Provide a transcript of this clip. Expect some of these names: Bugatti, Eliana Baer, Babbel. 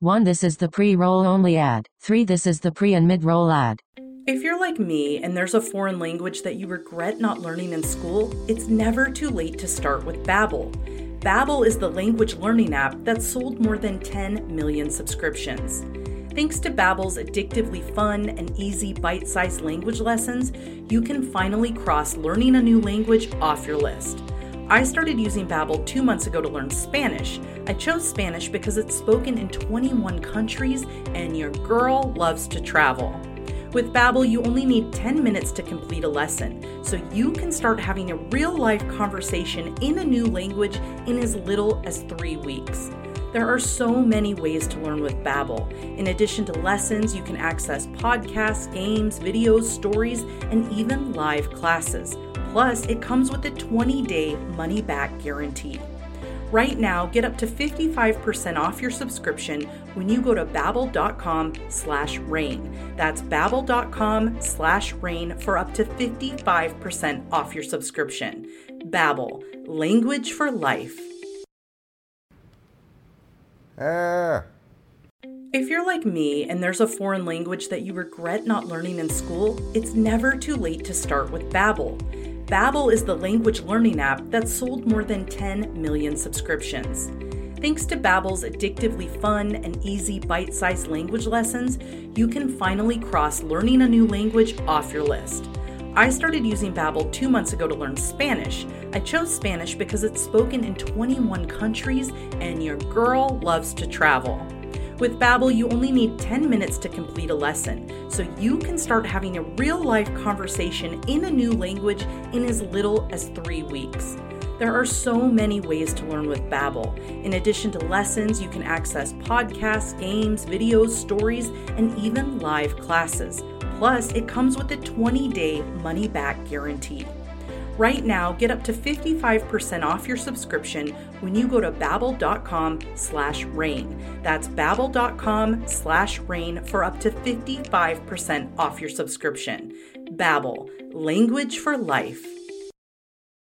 1. This is the pre-roll only ad. 3. This is the pre- and mid-roll ad. If you're like me and there's a foreign language that you regret not learning in school, it's never too late to start with Babbel. Babbel is the language learning app that's sold more than 10 million subscriptions. Thanks to Babbel's addictively fun and easy bite-sized language lessons, you can finally cross learning a new language off your list. I started using Babbel 2 months ago to learn Spanish. I chose Spanish because it's spoken in 21 countries and your girl loves to travel. With Babbel, you only need 10 minutes to complete a lesson, so you can start having a real-life conversation in a new language in as little as 3 weeks. There are so many ways to learn with Babbel. In addition to lessons, you can access podcasts, games, videos, stories, and even live classes. Plus, it comes with a 20-day money-back guarantee. Right now, get up to 55% off your subscription when you go to babbel.com/rain. That's babbel.com/rain for up to 55% off your subscription. Babbel, language for life. If you're like me and there's a foreign language that you regret not learning in school, it's never too late to start with Babbel. Babbel is the language learning app that's sold more than 10 million subscriptions. Thanks to Babbel's addictively fun and easy bite-sized language lessons, you can finally cross learning a new language off your list. I started using Babbel 2 months ago to learn Spanish. I chose Spanish because it's spoken in 21 countries and your girl loves to travel. With Babbel, you only need 10 minutes to complete a lesson, so you can start having a real-life conversation in a new language in as little as 3 weeks. There are so many ways to learn with Babbel. In addition to lessons, you can access podcasts, games, videos, stories, and even live classes. Plus, it comes with a 20-day money-back guarantee. Right now, get up to 55% off your subscription when you go to babbel.com/rain. That's babbel.com/rain for up to 55% off your subscription. Babbel, language for life.